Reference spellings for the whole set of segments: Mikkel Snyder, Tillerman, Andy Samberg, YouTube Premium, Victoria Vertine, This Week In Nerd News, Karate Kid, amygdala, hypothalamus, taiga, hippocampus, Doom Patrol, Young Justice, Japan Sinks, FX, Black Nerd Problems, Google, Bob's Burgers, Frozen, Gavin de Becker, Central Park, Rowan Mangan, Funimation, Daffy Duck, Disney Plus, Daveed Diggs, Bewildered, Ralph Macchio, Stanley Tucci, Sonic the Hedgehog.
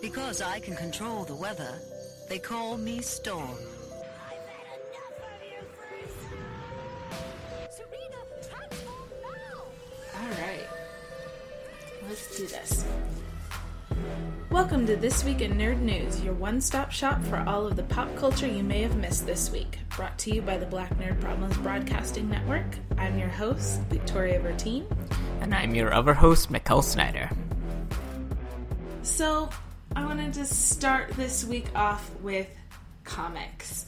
Because I can control the weather, they call me Storm. I've had enough of you, Bruce! Serena, transform now! Alright. Let's do this. Welcome to This Week in Nerd News, your one-stop shop for all of the pop culture you may have missed this week. Brought to you by the Black Nerd Problems Broadcasting Network. I'm your host, Victoria Vertine. And I'm your other host, Mikkel Snyder. So, I wanted to start this week off with comics.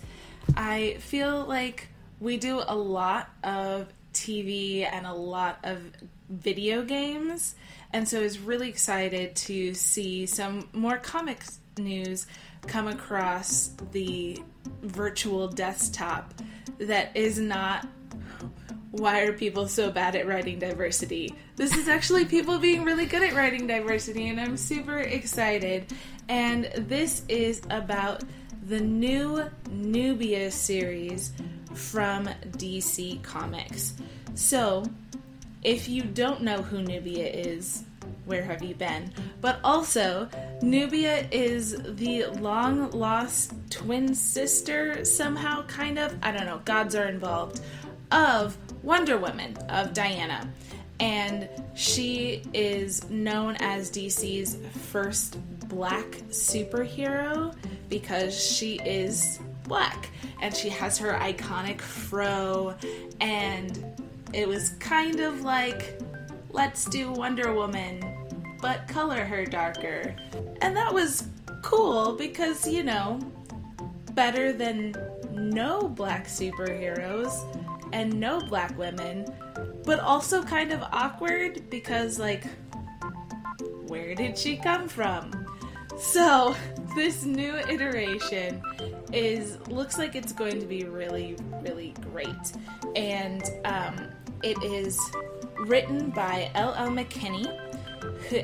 I feel like we do a lot of TV and a lot of video games, and so I was really excited to see some more comics news come across the virtual desktop that is not, why are people so bad at writing diversity? This is actually people being really good at writing diversity, and I'm super excited. And this is about the new Nubia series from DC Comics. So, if you don't know who Nubia is, where have you been? But also, Nubia is the long-lost twin sister somehow, kind of, I don't know, gods are involved, of Wonder Woman, of Diana. And she is known as DC's first black superhero because she is black. And she has her iconic fro, and it was kind of like, let's do Wonder Woman, but color her darker. And that was cool because, you know, better than no black superheroes and no black women, but also kind of awkward because, like, where did she come from? So, this new iteration looks like it's going to be really, really great. And it is written by L.L. McKinney,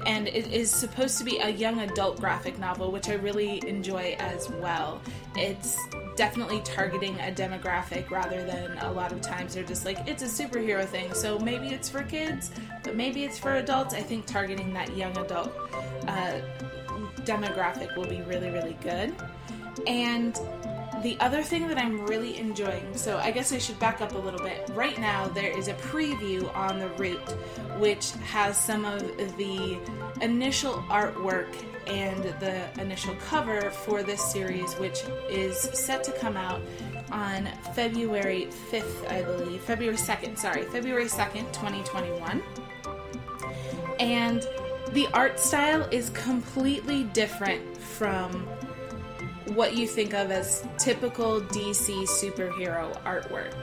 and it is supposed to be a young adult graphic novel, which I really enjoy as well. It's definitely targeting a demographic rather than a lot of times they're just like, it's a superhero thing, so maybe it's for kids, but maybe it's for adults. I think targeting that young adult demographic will be really, really good. And the other thing that I'm really enjoying, so I guess I should back up a little bit. Right now, there is a preview on The Root, which has some of the initial artwork and the initial cover for this series, which is set to come out on February 2nd, 2021. And the art style is completely different from what you think of as typical DC superhero artwork.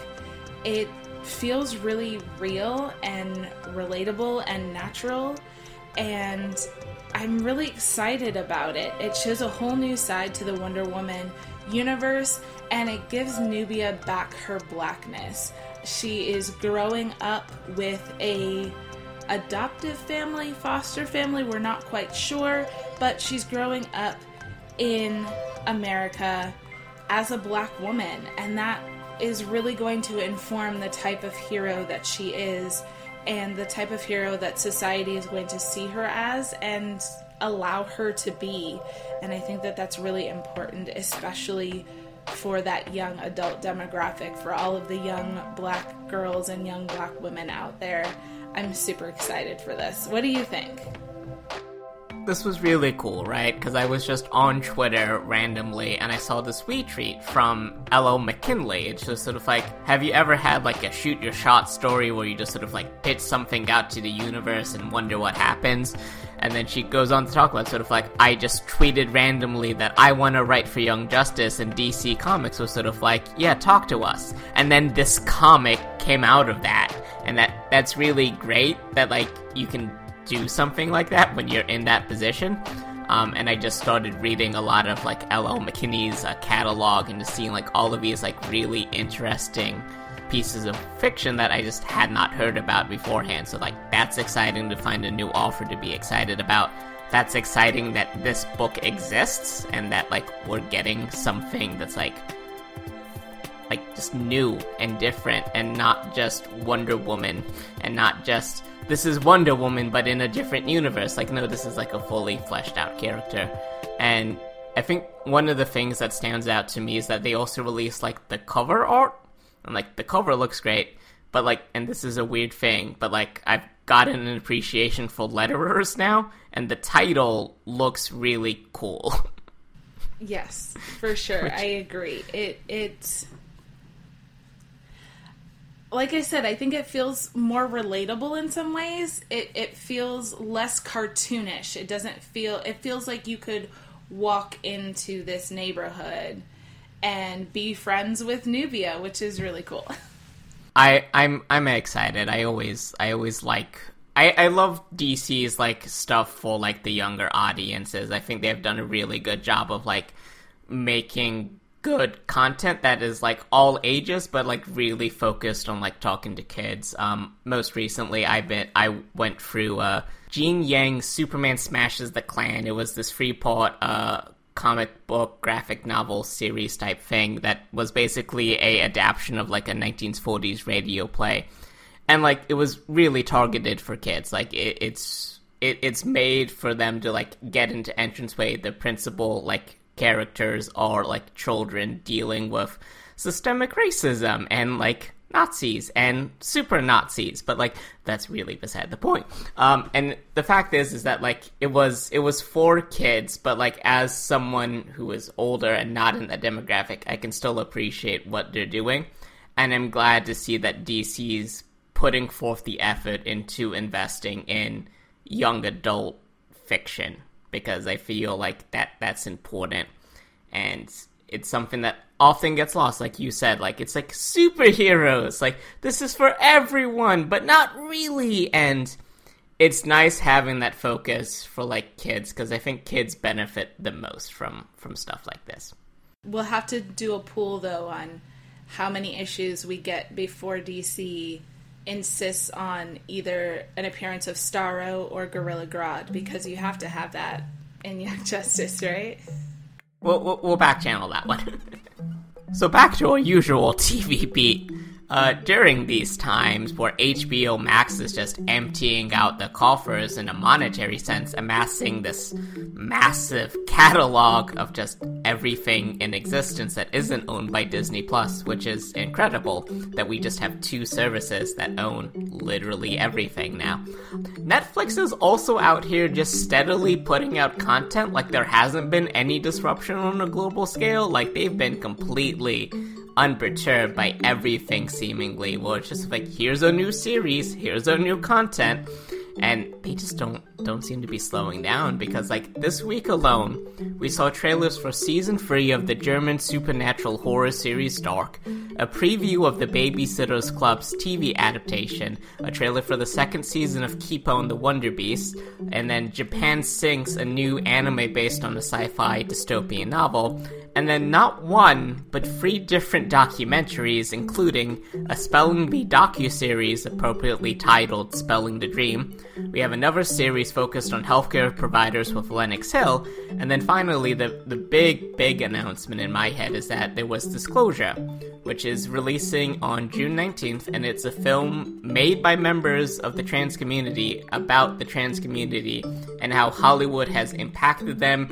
It feels really real and relatable and natural, and I'm really excited about it. It shows a whole new side to the Wonder Woman universe, and it gives Nubia back her blackness. She is growing up with a adoptive family, foster family, we're not quite sure, but she's growing up in America as a black woman, and that is really going to inform the type of hero that she is and the type of hero that society is going to see her as and allow her to be. And I think that that's really important, especially for that young adult demographic, for all of the young black girls and young black women out there. I'm super excited for this. What do you think? This was really cool, right? Because I was just on Twitter randomly, and I saw this retweet from L.L. McKinney. It's just sort of like, have you ever had like a shoot your shot story where you just sort of like pitch something out to the universe and wonder what happens? And then she goes on to talk about sort of like, I just tweeted randomly that I want to write for Young Justice, and DC Comics was sort of like, yeah, talk to us. And then this comic came out of that, and that's really great that like you can do something like that when you're in that position. And I just started reading a lot of like L.L. McKinney's catalog and just seeing like all of these like really interesting pieces of fiction that I just had not heard about beforehand. So like that's exciting to find a new author to be excited about. That's exciting that this book exists and that like we're getting something that's like just new and different and not just Wonder Woman and not just this is Wonder Woman, but in a different universe. Like, no, this is like a fully fleshed out character. And I think one of the things that stands out to me is that they also released, like, the cover art. And, like, the cover looks great. But, like, and this is a weird thing, but, like, I've gotten an appreciation for letterers now, and the title looks really cool. Yes, for sure. Which... I agree. It's... Like I said, I think it feels more relatable in some ways. It feels less cartoonish. It doesn't feel... It feels like you could walk into this neighborhood and be friends with Nubia, which is really cool. I'm excited. I always like... I love DC's, like, stuff for, like, the younger audiences. I think they've done a really good job of, like, making good content that is, like, all ages, but, like, really focused on, like, talking to kids. Most recently, I went through Jean Yang's Superman Smashes the Klan. It was this three-part comic book, graphic novel series type thing that was basically a adaptation of, like, a 1940s radio play. And, like, it was really targeted for kids. Like, it's made for them to, like, get into entranceway. The principal, like, characters are, like, children dealing with systemic racism and, like, Nazis and super Nazis. But, like, that's really beside the point. And the fact is that, like, it was for kids. But, like, as someone who is older and not in that demographic, I can still appreciate what they're doing. And I'm glad to see that DC's putting forth the effort into investing in young adult fiction, because I feel like that's important, and it's something that often gets lost. Like you said, like, it's like superheroes, like, this is for everyone, but not really. And it's nice having that focus for, like, kids, because I think kids benefit the most from stuff like this. We'll have to do a poll, though, on how many issues we get before DC insists on either an appearance of Starro or Gorilla Grodd, because you have to have that in Young Justice, right? We'll back-channel that one. So back to our usual TV beat. During these times where HBO Max is just emptying out the coffers in a monetary sense, amassing this massive catalog of just everything in existence that isn't owned by Disney Plus, which is incredible that we just have two services that own literally everything now. Netflix is also out here just steadily putting out content. Like, there hasn't been any disruption on a global scale. Like, they've been completely unperturbed by everything, seemingly. Well, it's just like, here's a new series, here's a new content, and they just don't seem to be slowing down, because, like, this week alone, we saw trailers for season 3 of the German supernatural horror series Dark, a preview of the Babysitter's Club's TV adaptation, a trailer for the second season of Kipo and the Wonder Beast, and then Japan Sinks, a new anime based on a sci-fi dystopian novel, and then not one, but 3 different documentaries, including a Spelling Bee docuseries appropriately titled Spelling the Dream. We have another series focused on healthcare providers with Lenox Hill. And then finally, the big, big announcement in my head is that there was Disclosure, which is releasing on June 19th, and it's a film made by members of the trans community about the trans community and how Hollywood has impacted them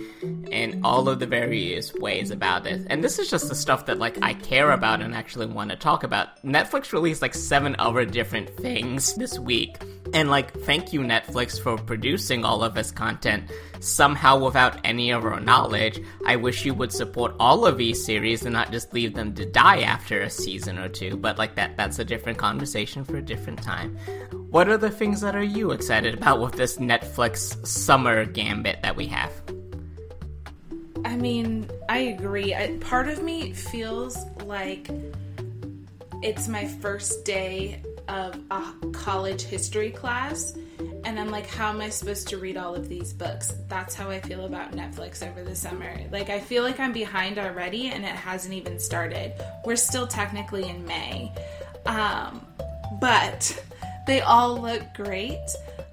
in all of the various ways about it. And this is just the stuff that, like, I care about and actually want to talk about. Netflix released, like, 7 other different things this week. And, like, thank you, Netflix, for producing all of this content somehow without any of our knowledge. I wish you would support all of these series and not just leave them to die after a season or two. But, like, that's a different conversation for a different time. What are the things that are you excited about with this Netflix summer gambit that we have? I mean, I agree. Part of me feels like it's my first day of a college history class, and I'm like, how am I supposed to read all of these books? That's how I feel about Netflix over the summer. Like, I feel like I'm behind already, and it hasn't even started. We're still technically in May. But they all look great.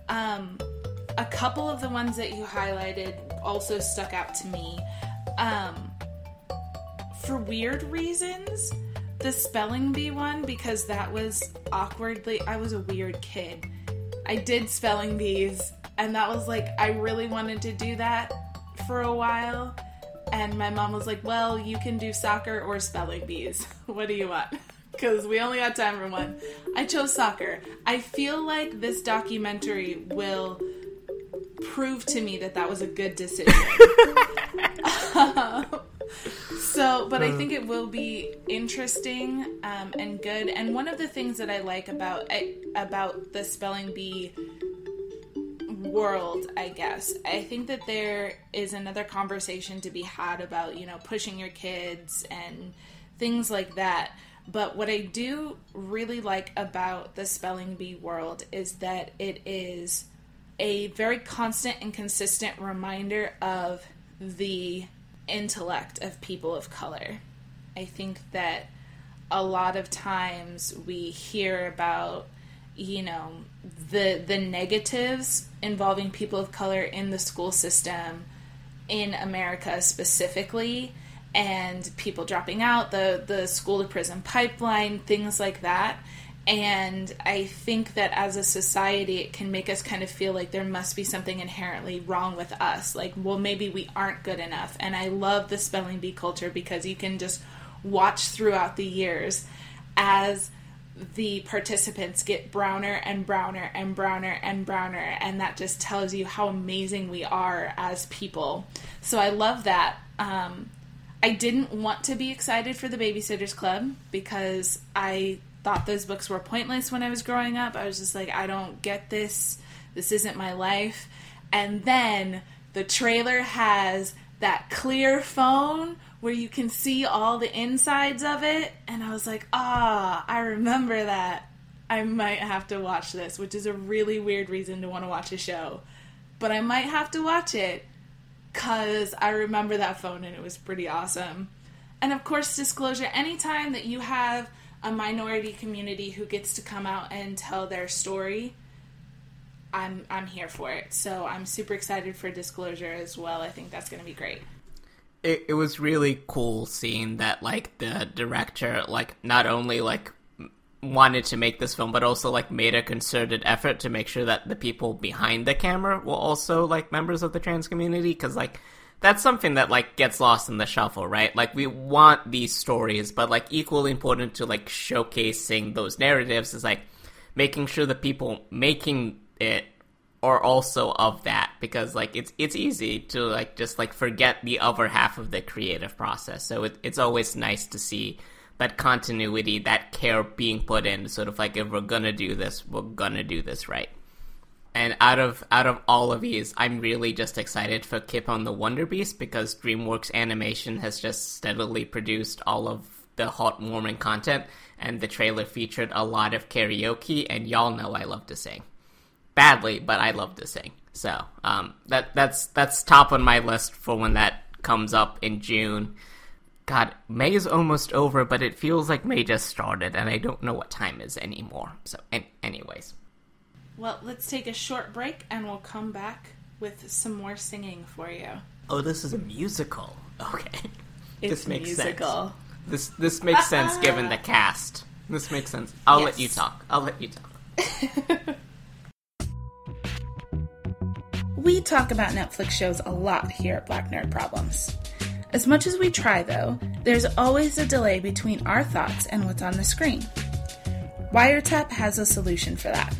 A couple of the ones that you highlighted also stuck out to me. For weird reasons, the Spelling Bee one, because that was awkwardly... I was a weird kid. I did spelling bees, and that was like, I really wanted to do that for a while, and my mom was like, well, you can do soccer or spelling bees. What do you want? Because we only had time for one. I chose soccer. I feel like this documentary will prove to me that that was a good decision. But I think it will be interesting and good. And one of the things that I like about the spelling bee world, I guess, I think that there is another conversation to be had about, you know, pushing your kids and things like that. But what I do really like about the spelling bee world is that it is a very constant and consistent reminder of the intellect of people of color. I think that a lot of times we hear about, you know, the negatives involving people of color in the school system in America specifically, and people dropping out, the school to prison pipeline, things like that. And I think that as a society, it can make us kind of feel like there must be something inherently wrong with us. Like, well, maybe we aren't good enough. And I love the spelling bee culture because you can just watch throughout the years as the participants get browner and browner and browner and browner. And that just tells you how amazing we are as people. So I love that. I didn't want to be excited for the Babysitters Club because I thought those books were pointless when I was growing up. I was just like, I don't get this. This isn't my life. And then the trailer has that clear phone where you can see all the insides of it. And I was like, I remember that. I might have to watch this, which is a really weird reason to want to watch a show. But I might have to watch it because I remember that phone and it was pretty awesome. And of course, Disclosure. Anytime that you have a minority community who gets to come out and tell their story, I'm here for it. So I'm super excited for Disclosure as well. I think that's going to be great. It was really cool seeing that, like, the director, like, not only, like, wanted to make this film, but also, like, made a concerted effort to make sure that the people behind the camera were also, like, members of the trans community, because, like, that's something that, like, gets lost in the shuffle, right? Like, we want these stories, but, like, equally important to, like, showcasing those narratives is, like, making sure the people making it are also of that. Because, like, it's easy to, like, just, like, forget the other half of the creative process. So it's always nice to see that continuity, that care being put in, sort of like, if we're gonna do this, we're gonna do this right. And out of all of these, I'm really just excited for Kip on the Wonder Beast because DreamWorks Animation has just steadily produced all of the heartwarming content, and the trailer featured a lot of karaoke, and y'all know I love to sing. Badly, but I love to sing. So that's top on my list for when that comes up in June. God, May is almost over, but it feels like May just started, and I don't know what time is anymore. So anyways... Well, let's take a short break, and we'll come back with some more singing for you. Oh, this is a musical. Okay. It's this makes sense. This makes sense given the cast. This makes sense. I'll let you talk. We talk about Netflix shows a lot here at Black Nerd Problems. As much as we try, though, there's always a delay between our thoughts and what's on the screen. Wiretap has a solution for that.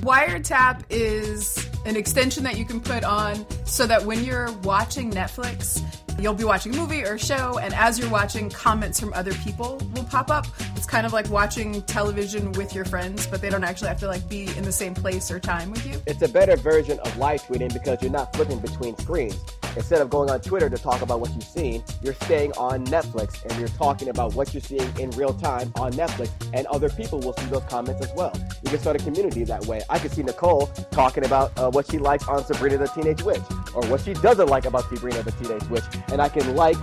Wiretap is an extension that you can put on so that when you're watching Netflix, you'll be watching a movie or a show, and as you're watching, comments from other people will pop up. It's kind of like watching television with your friends, but they don't actually have to, like, be in the same place or time with you. It's a better version of live tweeting because you're not flipping between screens. Instead of going on Twitter to talk about what you've seen, you're staying on Netflix, and you're talking about what you're seeing in real time on Netflix, and other people will see those comments as well. You can start a community that way. I can see Nicole talking about what she likes on Sabrina the Teenage Witch, or what she doesn't like about Sabrina the Teenage Witch, and I can like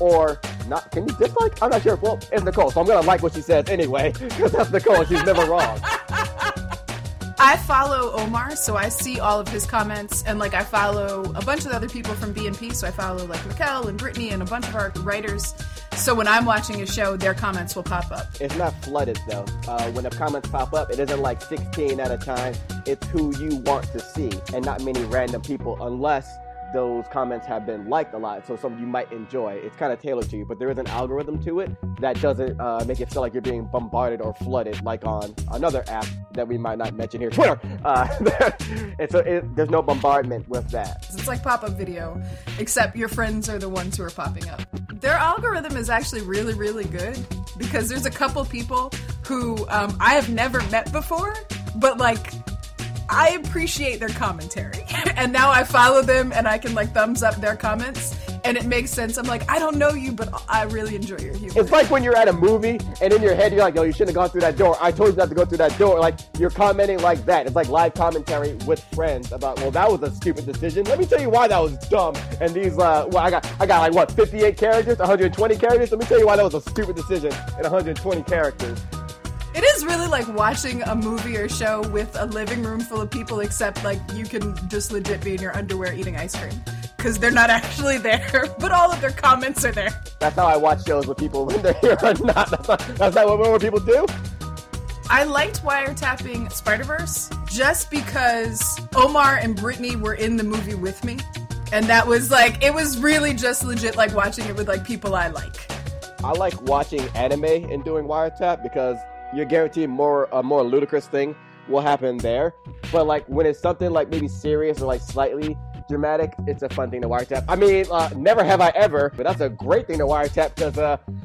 or not. Can you dislike? I'm not sure. Well, it's Nicole, so I'm going to like what she says anyway, because that's Nicole, she's never wrong. I follow Omar, so I see all of his comments, and, like, I follow a bunch of other people from BNP, so I follow, like, Mikkel and Brittany and a bunch of our writers, so when I'm watching a show, their comments will pop up. It's not flooded, though. When the comments pop up, it isn't, like, 16 at a time. It's who you want to see, and not many random people, unless those comments have been liked a lot, so some of you might enjoy. It's kind of tailored to you, but there is an algorithm to it that doesn't make it feel like you're being bombarded or flooded like on another app that we might not mention here, Twitter. And so there's no bombardment with that. It's like pop-up video, except your friends are the ones who are popping up. Their algorithm is actually really, really good because there's a couple people who I have never met before, but like, I appreciate their commentary. And now I follow them and I can like thumbs up their comments and it makes sense. I'm like, I don't know you, but I really enjoy your humor. It's like when you're at a movie and in your head you're like, yo, you shouldn't have gone through that door. I told you not to go through that door. Like, you're commenting like that. It's like live commentary with friends about, well, that was a stupid decision. Let me tell you why that was dumb. And these, well, I got like, what, 58 characters, 120 characters? Let me tell you why that was a stupid decision in 120 characters. It is really like watching a movie or show with a living room full of people, except like you can just legit be in your underwear eating ice cream because they're not actually there, but all of their comments are there. That's how I watch shows with people when they're here or not. That's not what people do. I liked Wiretapping Spider-Verse just because Omar and Brittany were in the movie with me. And that was like, it was really just legit like watching it with like people I like. I like watching anime and doing Wiretap because you're guaranteed a more ludicrous thing will happen there. But like when it's something like maybe serious or like slightly dramatic, it's a fun thing to wiretap. I mean, never have I ever, but that's a great thing to wiretap because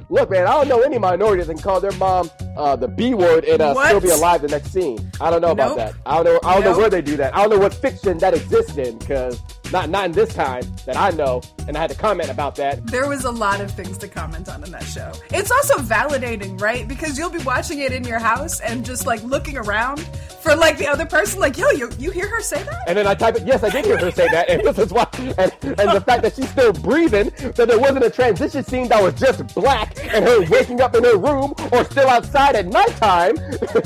look, man, I don't know any minorities and call their mom the B word and still be alive the next scene. I don't know about that. I don't know where they do that. I don't know what fiction that exists in because not in this time that I know, and I had to comment about that. There was a lot of things to comment on in that show. It's also validating, right? Because you'll be watching it in your house and just like looking around for like the other person, like, yo, you hear her say that? And then I type it, yes, I did hear her say that, and this is why, and the fact that she's still breathing, that there wasn't a transition scene that was just black, and her waking up in her room, or still outside at nighttime,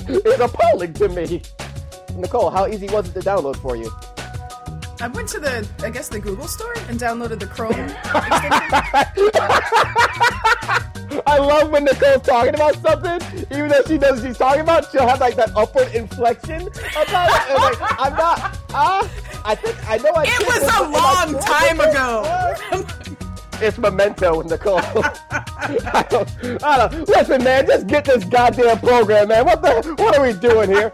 is appalling to me. Nicole, how easy was it to download for you? I went to the Google store and downloaded the Chrome extension. I love when Nicole's talking about something, even though she knows what she's talking about, she'll have like that upward inflection about it. Like, I'm not, I think, I know I did. It was a long time ago. It's Memento, Nicole. I don't. Listen, man, just get this goddamn program, man. What are we doing here?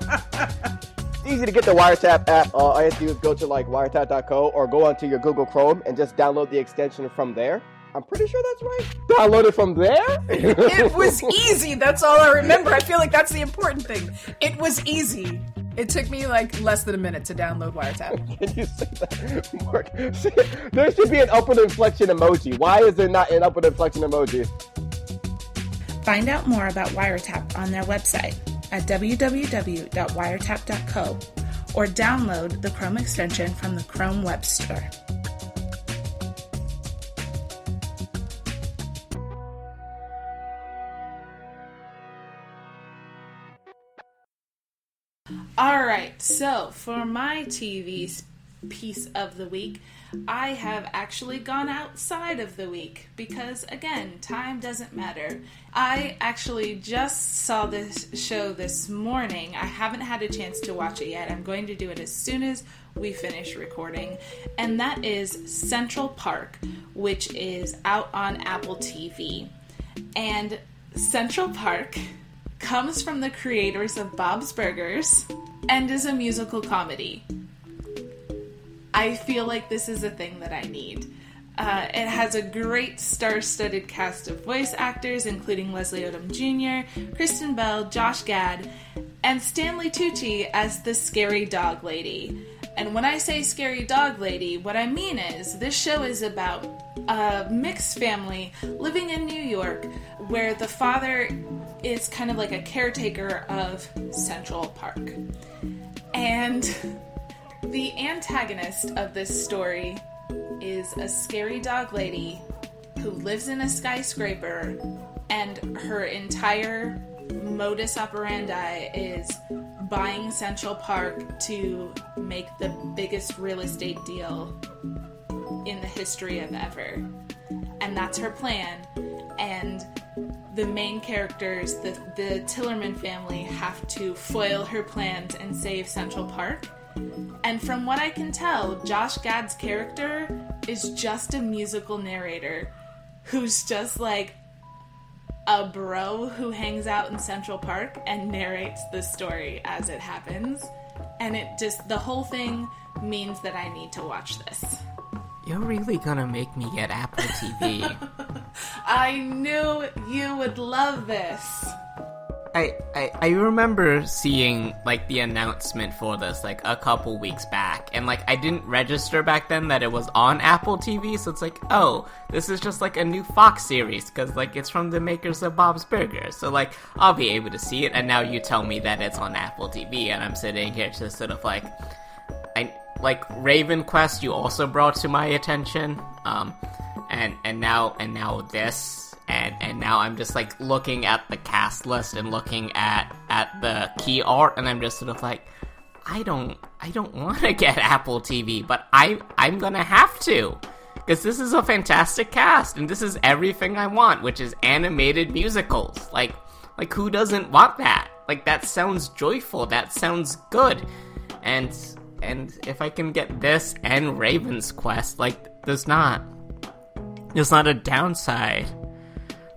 Easy to get the Wiretap app. All I have to do is go to like wiretap.co or go onto your Google Chrome and just download the extension from there. I'm pretty sure that's right. Download it from there? It was easy. That's all I remember. I feel like that's the important thing. It was easy. It took me like less than a minute to download Wiretap. Can you say that, Mark? There should be an upward inflection emoji. Why is there not an upward inflection emoji? Find out more about Wiretap on their website at www.wiretap.co or download the Chrome extension from the Chrome Web Store. All right, so for my TV piece of the week, I have actually gone outside of the week because, again, time doesn't matter. I actually just saw this show this morning. I haven't had a chance to watch it yet. I'm going to do it as soon as we finish recording. And that is Central Park, which is out on Apple TV. And Central Park comes from the creators of Bob's Burgers and is a musical comedy. I feel like this is a thing that I need. It has a great star-studded cast of voice actors, including Leslie Odom Jr., Kristen Bell, Josh Gad, and Stanley Tucci as the scary dog lady. And when I say scary dog lady, what I mean is this show is about a mixed family living in New York where the father is kind of like a caretaker of Central Park. And the antagonist of this story is a scary dog lady who lives in a skyscraper, and her entire modus operandi is buying Central Park to make the biggest real estate deal in the history of ever. And that's her plan. And the main characters, the Tillerman family, have to foil her plans and save Central Park. And from what I can tell, Josh Gad's character is just a musical narrator who's just like a bro who hangs out in Central Park and narrates the story as it happens. And it just, the whole thing means that I need to watch this. You're really gonna make me get Apple TV. I knew you would love this. I remember seeing, like, the announcement for this, like, a couple weeks back. And, like, I didn't register back then that it was on Apple TV. So it's like, oh, this is just, like, a new Fox series. Because, like, it's from the makers of Bob's Burgers. So, like, I'll be able to see it. And now you tell me that it's on Apple TV. And I'm sitting here just sort of, like... Like, Raven Quest you also brought to my attention. And now this... And now I'm just, like, looking at the cast list and looking at the key art, and I'm just sort of like, I don't want to get Apple TV, but I'm gonna have to, because this is a fantastic cast, and this is everything I want, which is animated musicals. Like who doesn't want that? Like, that sounds joyful, that sounds good, and if I can get this and Raven's Quest, like, there's not a downside.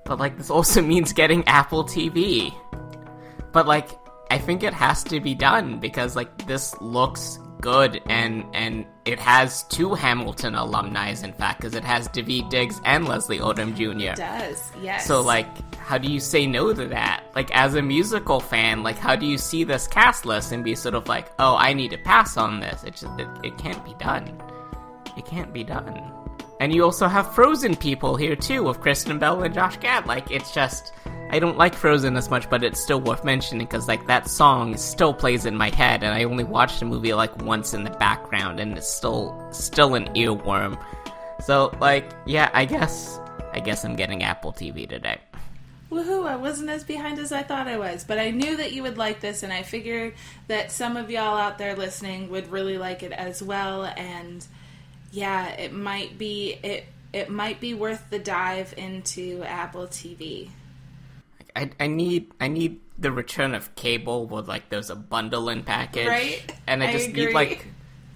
But, like, this also means getting Apple TV. But, like, I think it has to be done because, like, this looks good and it has two Hamilton alumni, in fact, because it has Daveed Diggs and Leslie Odom Jr. It does, yes. So, like, how do you say no to that? Like, as a musical fan, like, how do you see this cast list and be sort of like, oh, I need to pass on this? It's just, it can't be done. It can't be done. And you also have Frozen people here, too, with Kristen Bell and Josh Gad. Like, it's just... I don't like Frozen as much, but it's still worth mentioning, because, like, that song still plays in my head, and I only watched the movie, like, once in the background, and it's still an earworm. So, like, yeah, I guess I'm getting Apple TV today. Woohoo, I wasn't as behind as I thought I was, but I knew that you would like this, and I figured that some of y'all out there listening would really like it as well, and... yeah, it might be worth the dive into Apple TV. I need the return of cable with, like, there's a bundle in package, right? And I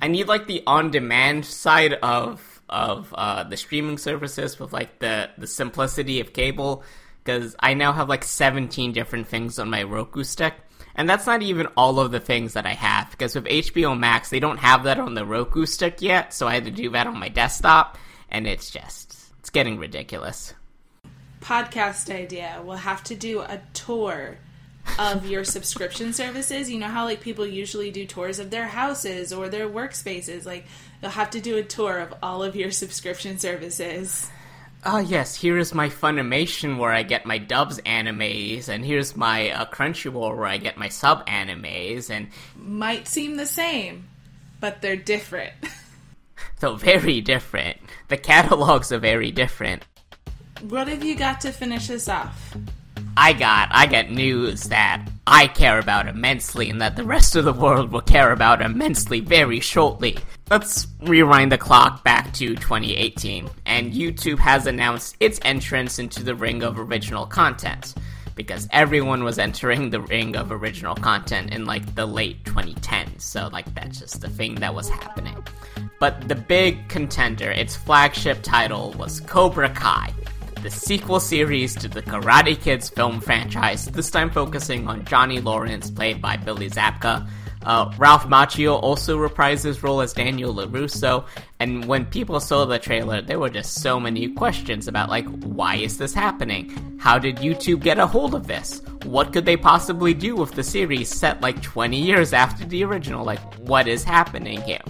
need the on demand side of the streaming services with, like, the simplicity of cable, because I now have, like, 17 different things on my Roku stick. And that's not even all of the things that I have, because with HBO Max, they don't have that on the Roku stick yet, so I had to do that on my desktop, and it's getting ridiculous. Podcast idea. We'll have to do a tour of your subscription services. You know how, like, people usually do tours of their houses or their workspaces? Like, you'll have to do a tour of all of your subscription services. Oh, yes, here is my Funimation where I get my dubs animes, and here's my Crunchyroll where I get my sub animes, and... might seem the same, but they're different. They're very different. The catalogs are very different. What have you got to finish us off? I got news that I care about immensely and that the rest of the world will care about immensely very shortly. Let's rewind the clock back to 2018, and YouTube has announced its entrance into the ring of original content, because everyone was entering the ring of original content in, like, the late 2010s, so, like, that's just the thing that was happening. But the big contender, its flagship title, was Cobra Kai, the sequel series to the Karate Kid's film franchise, this time focusing on Johnny Lawrence, played by Billy Zabka. Ralph Macchio also reprised his role as Daniel LaRusso, and when people saw the trailer, there were just so many questions about, like, why is this happening? How did YouTube get a hold of this? What could they possibly do with the series set, like, 20 years after the original? Like, what is happening here?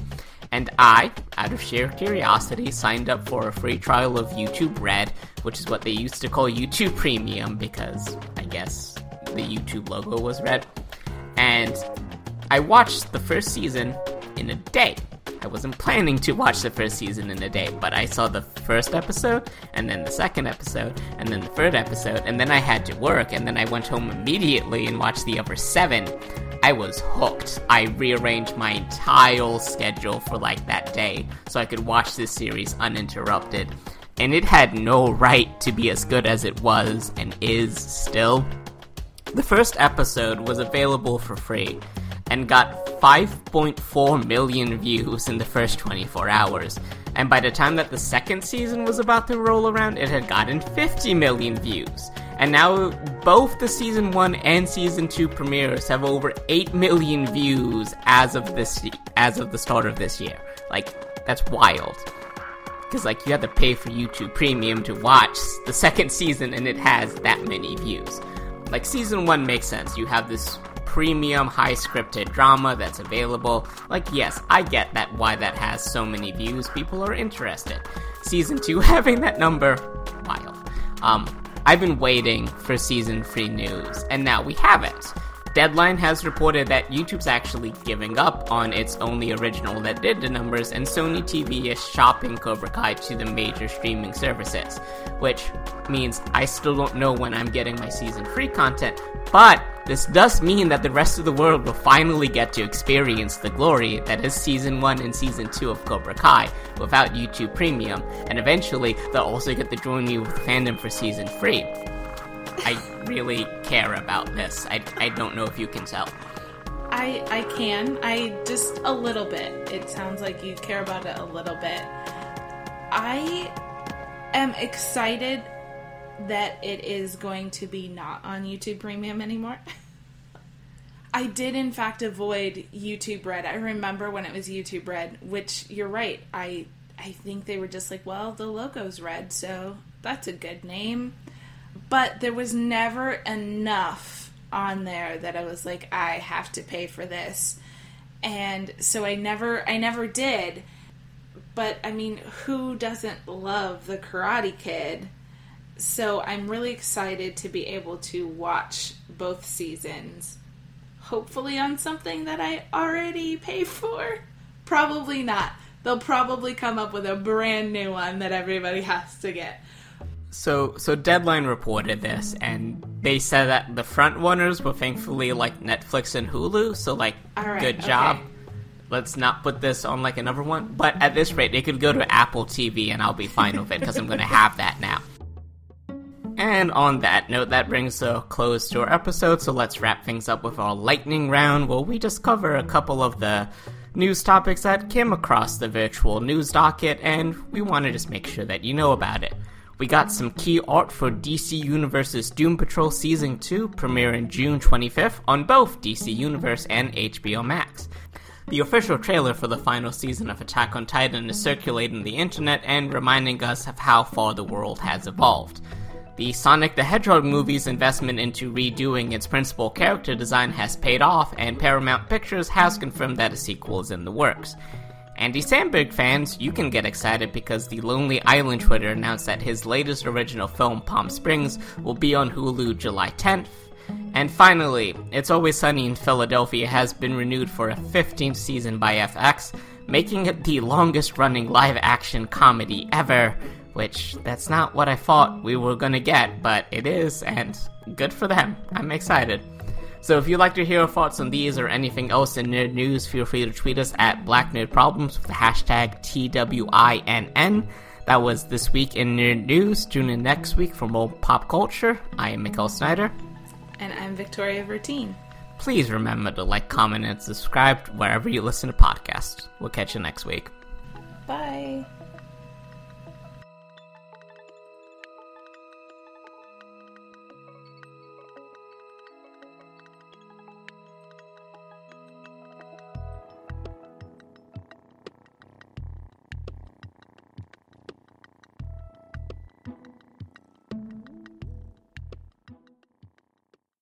And I, out of sheer curiosity, signed up for a free trial of YouTube Red, which is what they used to call YouTube Premium, because I guess the YouTube logo was red. And I watched the first season in a day. I wasn't planning to watch the first season in a day, but I saw the first episode, and then the second episode, and then the third episode, and then I had to work, and then I went home immediately and watched the other 7. I was hooked. I rearranged my entire schedule for, like, that day so I could watch this series uninterrupted. And it had no right to be as good as it was and is still. The first episode was available for free and got 5.4 million views in the first 24 hours. and by the time that the second season was about to roll around, it had gotten 50 million views. And now both the Season 1 and Season 2 premieres have over 8 million views as of the start of this year. Like, that's wild. Because, like, you have to pay for YouTube Premium to watch the second season, and it has that many views. Like, Season 1 makes sense. You have this premium, high-scripted drama that's available. Like, yes, I get that, why that has so many views. People are interested. Season 2 having that number, wild. I've been waiting for Season 3 news, and now we have it. Deadline has reported that YouTube's actually giving up on its only original that did the numbers, and Sony TV is shopping Cobra Kai to the major streaming services, which means I still don't know when I'm getting my Season 3 content, but this does mean that the rest of the world will finally get to experience the glory that is Season 1 and Season 2 of Cobra Kai without YouTube Premium, and eventually they'll also get to join me with fandom for Season 3. I really care about this. I don't know if you can tell. I can. I just a little bit. It sounds like you care about it a little bit. I am excited that it is going to be not on YouTube Premium anymore. I did, in fact, avoid YouTube Red. I remember when it was YouTube Red, which, you're right, I think they were just like, well, the logo's red, so that's a good name. But there was never enough on there that I was like, I have to pay for this. And so I never did. But, I mean, who doesn't love the Karate Kid? So I'm really excited to be able to watch both seasons. Hopefully on something that I already pay for. Probably not. They'll probably come up with a brand new one that everybody has to get. So Deadline reported this, and they said that the front-runners were thankfully, like, Netflix and Hulu, so, like, right, good job. Okay. Let's not put this on, like, another one. But at this rate, it could go to Apple TV, and I'll be fine with it, because I'm going to have that now. And on that note, that brings a close to our episode, so let's wrap things up with our lightning round, where we just cover a couple of the news topics that came across the virtual news docket, and we want to just make sure that you know about it. We got some key art for DC Universe's Doom Patrol Season 2, premiering June 25th on both DC Universe and HBO Max. The official trailer for the final season of Attack on Titan is circulating the internet and reminding us of how far the world has evolved. The Sonic the Hedgehog movie's investment into redoing its principal character design has paid off, and Paramount Pictures has confirmed that a sequel is in the works. Andy Samberg fans, you can get excited because the Lonely Island Twitter announced that his latest original film, Palm Springs, will be on Hulu July 10th. And finally, It's Always Sunny in Philadelphia has been renewed for a 15th season by FX, making it the longest-running live-action comedy ever, which that's not what I thought we were gonna get, but it is, and good for them. I'm excited. So if you'd like to hear our thoughts on these or anything else in nerd news, feel free to tweet us at Black Nerd Problems with the hashtag TWINN. That was This Week in Nerd News. Tune in next week for more pop culture. I am Mikkel Snyder. And I'm Victoria Vertine. Please remember to like, comment, and subscribe wherever you listen to podcasts. We'll catch you next week. Bye.